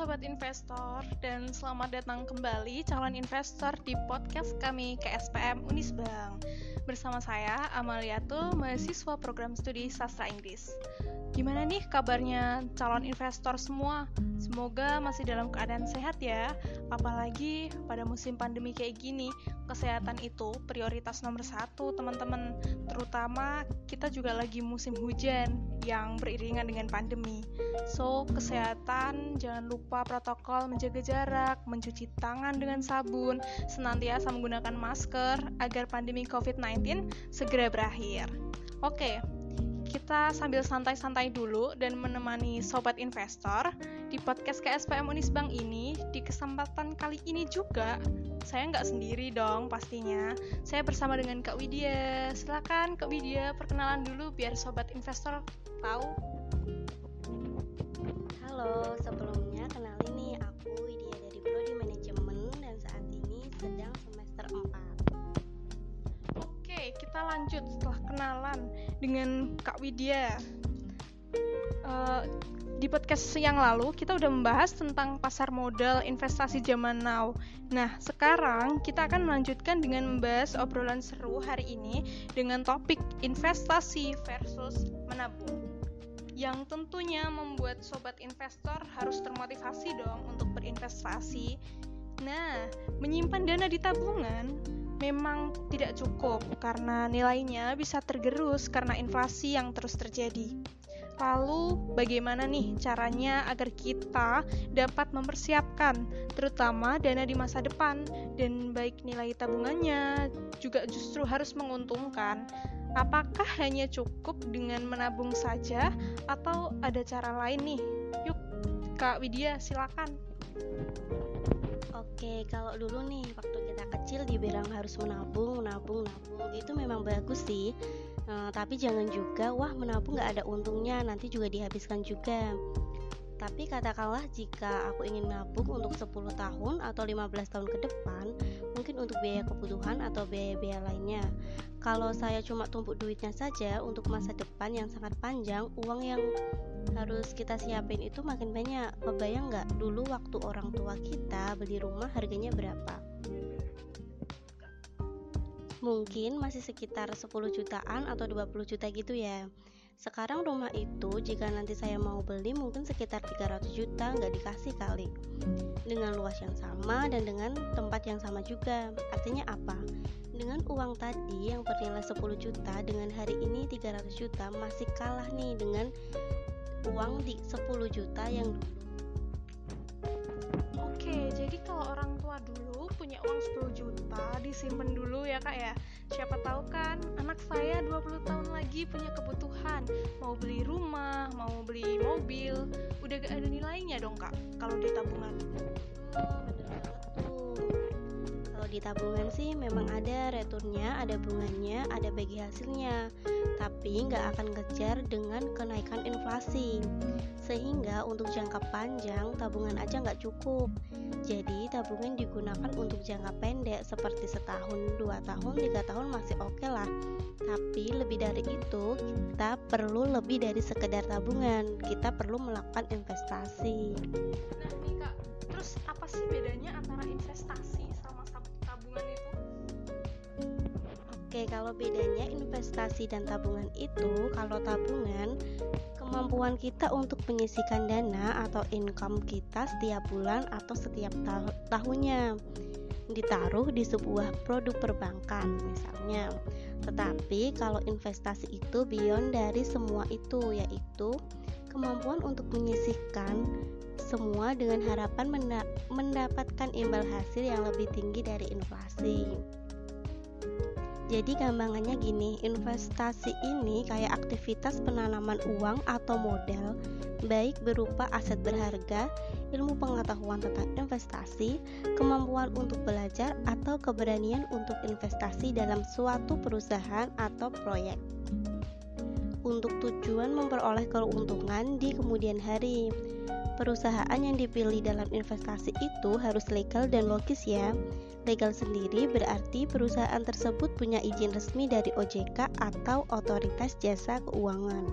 Sobat Investor, dan selamat datang kembali calon investor di podcast kami KSPM Unisbank. Bersama saya, Amalia, mahasiswa program studi Sastra Inggris. Gimana nih kabarnya calon investor semua? Semoga masih dalam keadaan sehat ya. Apalagi pada musim pandemi kayak gini, kesehatan itu prioritas nomor satu, teman-teman. Terutama kita juga lagi musim hujan yang beriringan dengan pandemi. So, kesehatan, jangan lupa protokol menjaga jarak, mencuci tangan dengan sabun, senantiasa menggunakan masker agar pandemi COVID-19 segera berakhir. Oke, kita sambil santai-santai dulu dan menemani Sobat Investor di podcast KSPM Unisbank ini. Di kesempatan kali ini juga, saya nggak sendiri dong pastinya. Saya bersama dengan Kak Widya. Silakan Kak Widya, perkenalan dulu biar Sobat Investor tahu. Halo, sebelumnya kenalin nih, aku Widya dari Prodi Manajemen dan saat ini sedang semester 4. Oke, kita lanjut setelah kenalan dengan Kak Widya. Di podcast yang lalu kita udah membahas tentang pasar modal investasi zaman now. Nah, sekarang kita akan melanjutkan dengan membahas obrolan seru hari ini dengan topik investasi versus menabung, yang tentunya membuat sobat investor harus termotivasi dong untuk berinvestasi. Nah, menyimpan dana di tabungan memang tidak cukup karena nilainya bisa tergerus karena inflasi yang terus terjadi. Lalu, bagaimana nih caranya agar kita dapat mempersiapkan terutama dana di masa depan, dan baik nilai tabungannya juga justru harus menguntungkan? Apakah hanya cukup dengan menabung saja atau ada cara lain nih? Yuk, Kak Widya, silakan. Oke, kalau dulu nih waktu kita kecil dibilang harus menabung, itu memang bagus sih. Tapi jangan juga, wah menabung gak ada untungnya, nanti juga dihabiskan juga. Tapi katakanlah jika aku ingin menabung untuk 10 tahun atau 15 tahun ke depan, mungkin untuk biaya kebutuhan atau biaya-biaya lainnya. Kalau saya cuma tumpuk duitnya saja untuk masa depan yang sangat panjang, uang yang harus kita siapin itu makin banyak. Kebayang nggak dulu waktu orang tua kita beli rumah harganya berapa? Mungkin masih sekitar 10 jutaan atau 20 juta gitu ya. Sekarang rumah itu jika nanti saya mau beli mungkin sekitar 300 juta nggak dikasih kali, dengan luas yang sama dan dengan tempat yang sama juga. Artinya apa? Dengan uang tadi yang bernilai 10 juta dengan hari ini 300 juta masih kalah nih dengan uang di 10 juta yang dulu. Oke, jadi kalau orang tua dulu punya uang 10 juta disimpan dulu ya Kak ya. Siapa tahu kan anak saya 20 tahun lagi punya kebutuhan, mau beli rumah, mau beli mobil, udah gak ada nilainya dong Kak kalau di tabungan. Kalau di tabungan sih memang ada returnnya, ada bunganya, ada bagi hasilnya, tapi nggak akan ngejar dengan kenaikan inflasi. Sehingga untuk jangka panjang tabungan aja nggak cukup. Jadi tabungan digunakan untuk jangka pendek seperti setahun, 2 tahun, 3 tahun masih oke lah. Tapi lebih dari itu kita perlu lebih dari sekedar tabungan. Kita perlu melakukan investasi. Nah nih Kak, terus apa sih bedanya antara investasi sama tabungan itu? Oke, kalau bedanya investasi dan tabungan itu, kalau tabungan kemampuan kita untuk menyisihkan dana atau income kita setiap bulan atau setiap tahunnya ditaruh di sebuah produk perbankan misalnya. Tetapi kalau investasi itu beyond dari semua itu, yaitu kemampuan untuk menyisihkan semua dengan harapan mendapatkan imbal hasil yang lebih tinggi dari inflasi. Jadi gampangannya gini, investasi ini kayak aktivitas penanaman uang atau modal, baik berupa aset berharga, ilmu pengetahuan tentang investasi, kemampuan untuk belajar, atau keberanian untuk investasi dalam suatu perusahaan atau proyek, untuk tujuan memperoleh keuntungan di kemudian hari. Perusahaan yang dipilih dalam investasi itu harus legal dan logis ya. Legal sendiri berarti perusahaan tersebut punya izin resmi dari OJK atau Otoritas Jasa Keuangan.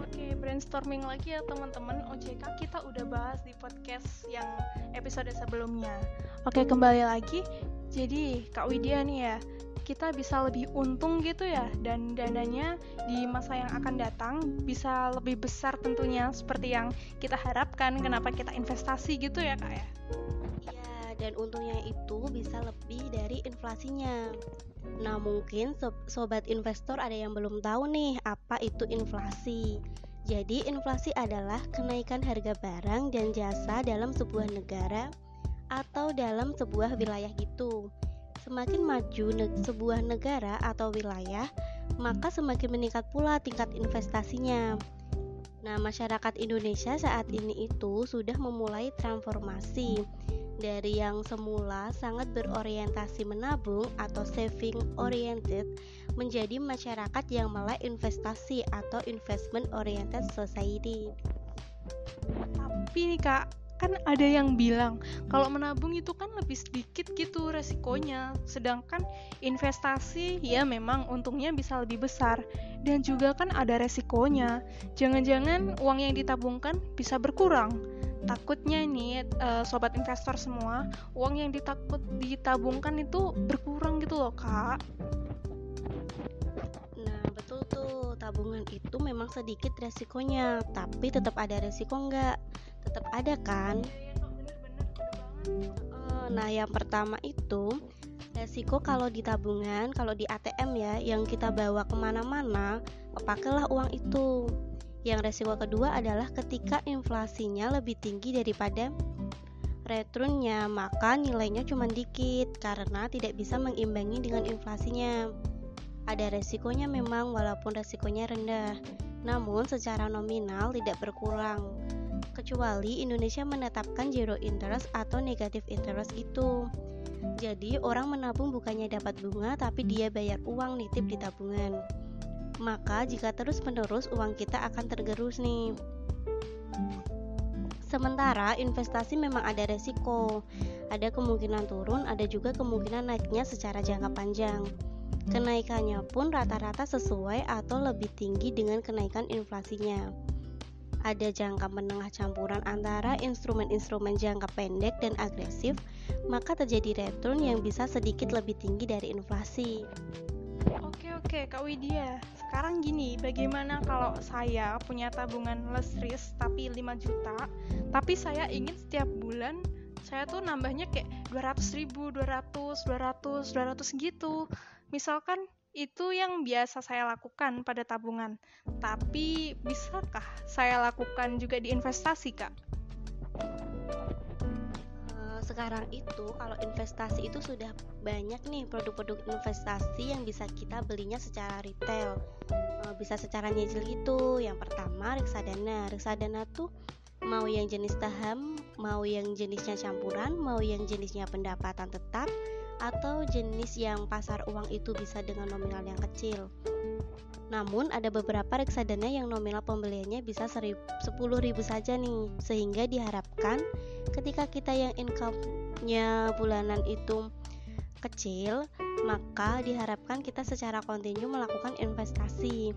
Oke, brainstorming lagi ya teman-teman, OJK kita udah bahas di podcast yang episode sebelumnya. Oke, kembali lagi. Jadi Kak Widya nih ya, kita bisa lebih untung gitu ya, dan dananya di masa yang akan datang bisa lebih besar tentunya, seperti yang kita harapkan. Kenapa kita investasi gitu ya Kak ya? Iya, dan untungnya itu bisa lebih dari inflasinya. Nah, mungkin sobat investor ada yang belum tahu nih apa itu inflasi. Jadi inflasi adalah kenaikan harga barang dan jasa dalam sebuah negara atau dalam sebuah wilayah gitu. Semakin maju sebuah negara atau wilayah, maka semakin meningkat pula tingkat investasinya. Nah, masyarakat Indonesia saat ini itu sudah memulai transformasi dari yang semula sangat berorientasi menabung atau saving oriented menjadi masyarakat yang melek investasi atau investment oriented society. Tapi nih Kak, kan ada yang bilang kalau menabung itu kan lebih sedikit gitu resikonya, sedangkan investasi ya memang untungnya bisa lebih besar dan juga kan ada resikonya. Jangan-jangan uang yang ditabungkan bisa berkurang. Takutnya nih sobat investor semua, uang yang ditabungkan itu berkurang gitu loh Kak. Nah, betul tuh, tabungan itu memang sedikit resikonya, tapi tetap ada resiko enggak? Tetap ada kan? Nah, yang pertama itu resiko kalau di tabungan, kalau di ATM ya, yang kita bawa kemana-mana, pakailah uang itu. Yang resiko kedua adalah ketika inflasinya lebih tinggi daripada returnnya, maka nilainya cuma dikit karena tidak bisa mengimbangi dengan inflasinya. Ada resikonya memang, walaupun resikonya rendah, namun secara nominal tidak berkurang, kecuali Indonesia menetapkan zero interest atau negative interest gitu. Jadi orang menabung bukannya dapat bunga, tapi dia bayar uang nitip di tabungan. Maka jika terus-menerus, uang kita akan tergerus nih. Sementara investasi memang ada resiko, ada kemungkinan turun, ada juga kemungkinan naiknya secara jangka panjang. Kenaikannya pun rata-rata sesuai atau lebih tinggi dengan kenaikan inflasinya. Ada jangka menengah campuran antara instrumen-instrumen jangka pendek dan agresif, maka terjadi return yang bisa sedikit lebih tinggi dari inflasi. Oke, Kak Widya. Sekarang gini, bagaimana kalau saya punya tabungan risk tapi 5 juta, tapi saya ingin setiap bulan saya tuh nambahnya kayak 200 ribu, 200 gitu. Misalkan itu yang biasa saya lakukan pada tabungan, tapi bisakah saya lakukan juga di investasi, Kak? Sekarang itu kalau investasi itu sudah banyak nih produk-produk investasi yang bisa kita belinya secara retail, bisa secara nyicil gitu. Yang pertama reksadana tuh mau yang jenis saham, mau yang jenisnya campuran, mau yang jenisnya pendapatan tetap, atau jenis yang pasar uang itu bisa dengan nominal yang kecil. Namun ada beberapa reksadana yang nominal pembeliannya bisa 10.000 saja nih, sehingga diharapkan ketika kita yang income-nya bulanan itu kecil, maka diharapkan kita secara kontinu melakukan investasi.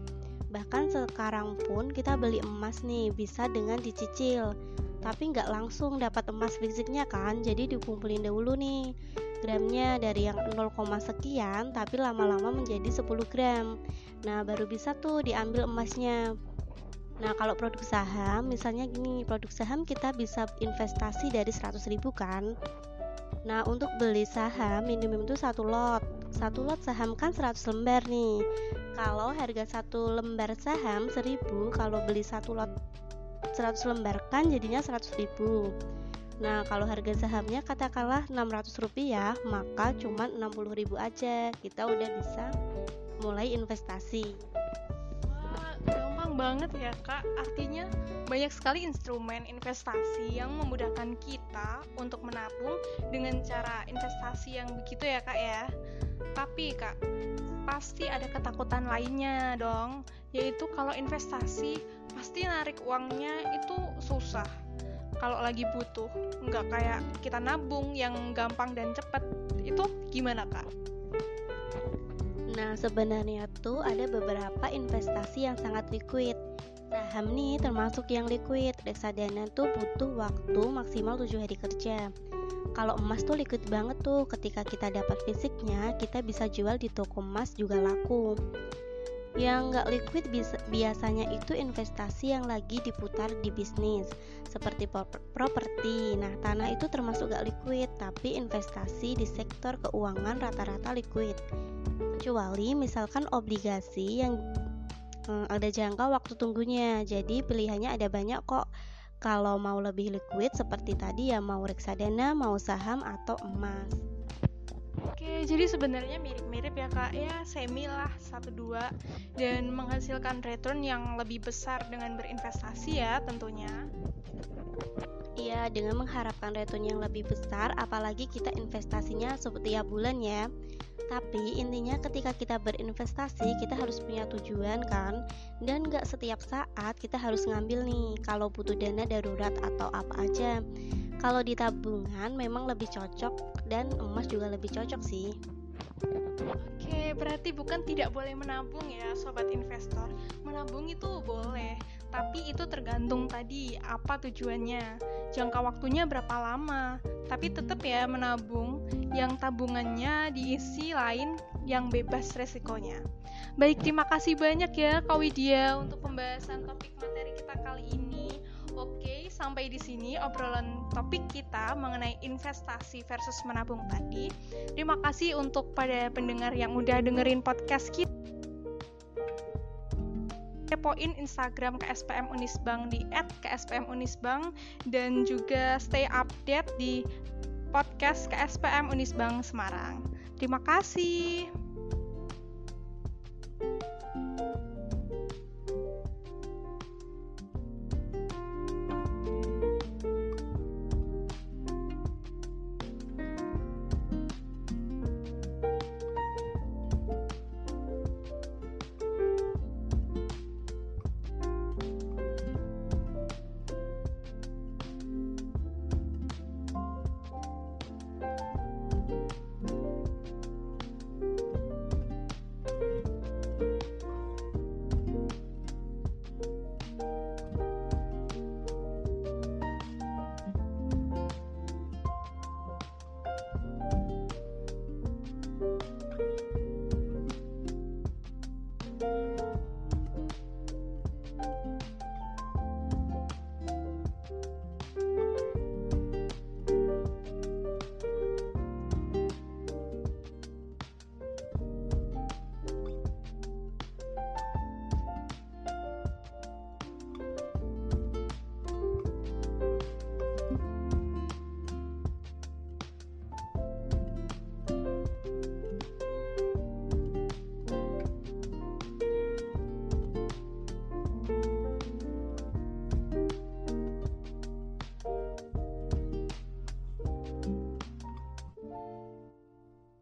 Bahkan sekarang pun kita beli emas nih, bisa dengan dicicil, tapi nggak langsung dapat emas fisiknya kan, jadi dikumpulin dahulu nih gramnya dari yang 0, sekian, tapi lama-lama menjadi 10 gram. Nah, baru bisa tuh diambil emasnya. Nah, kalau produk saham, misalnya gini, produk saham kita bisa investasi dari 100.000 kan. Nah, untuk beli saham minimum itu 1 lot. 1 lot saham kan 100 lembar nih. Kalau harga 1 lembar saham 1.000, kalau beli 1 lot 100 lembar kan jadinya 100.000. Nah, kalau harga sahamnya katakanlah Rp600, maka cuma Rp60.000 aja kita udah bisa mulai investasi. Wah, gampang banget ya Kak. Artinya banyak sekali instrumen investasi yang memudahkan kita untuk menabung dengan cara investasi yang begitu ya Kak ya. Tapi Kak, pasti ada ketakutan lainnya dong, yaitu kalau investasi pasti narik uangnya itu susah kalau lagi butuh, nggak kayak kita nabung yang gampang dan cepat. Itu gimana Kak? Nah, sebenarnya tuh ada beberapa investasi yang sangat liquid, Saham nih termasuk yang liquid. Reksadana tuh butuh waktu maksimal 7 hari kerja. Kalau emas tuh liquid banget tuh, ketika kita dapat fisiknya, kita bisa jual di toko emas juga laku. Yang nggak liquid biasanya itu investasi yang lagi diputar di bisnis, seperti properti. Nah, tanah itu termasuk nggak liquid, tapi investasi di sektor keuangan rata-rata liquid. Kecuali misalkan obligasi yang ada jangka waktu tunggunya, jadi pilihannya ada banyak kok. Kalau mau lebih liquid seperti tadi ya mau reksadana, mau saham atau emas. Oke, jadi sebenarnya mirip-mirip ya Kak, ya semi lah 1-2 dan menghasilkan return yang lebih besar dengan berinvestasi ya tentunya. Iya, dengan mengharapkan return yang lebih besar, apalagi kita investasinya setiap bulan ya. Tapi intinya ketika kita berinvestasi, kita harus punya tujuan kan. Dan gak setiap saat kita harus ngambil nih, kalau butuh dana darurat atau apa aja. Kalau di tabungan memang lebih cocok, dan emas juga lebih cocok sih. Oke, berarti bukan tidak boleh menabung ya sobat investor. Menabung itu boleh, tapi itu tergantung tadi apa tujuannya, jangka waktunya berapa lama. Tapi tetap ya menabung, yang tabungannya diisi lain yang bebas resikonya. Baik, terima kasih banyak ya Kak Widya untuk pembahasan topik materi kita kali ini. Oke, sampai di sini obrolan topik kita mengenai investasi versus menabung tadi. Terima kasih untuk pada pendengar yang udah dengerin podcast kita. Kepoin Instagram KSPM Unisbank di @KSPM Unisbank dan juga stay update di podcast KSPM Unisbank Semarang. Terima kasih.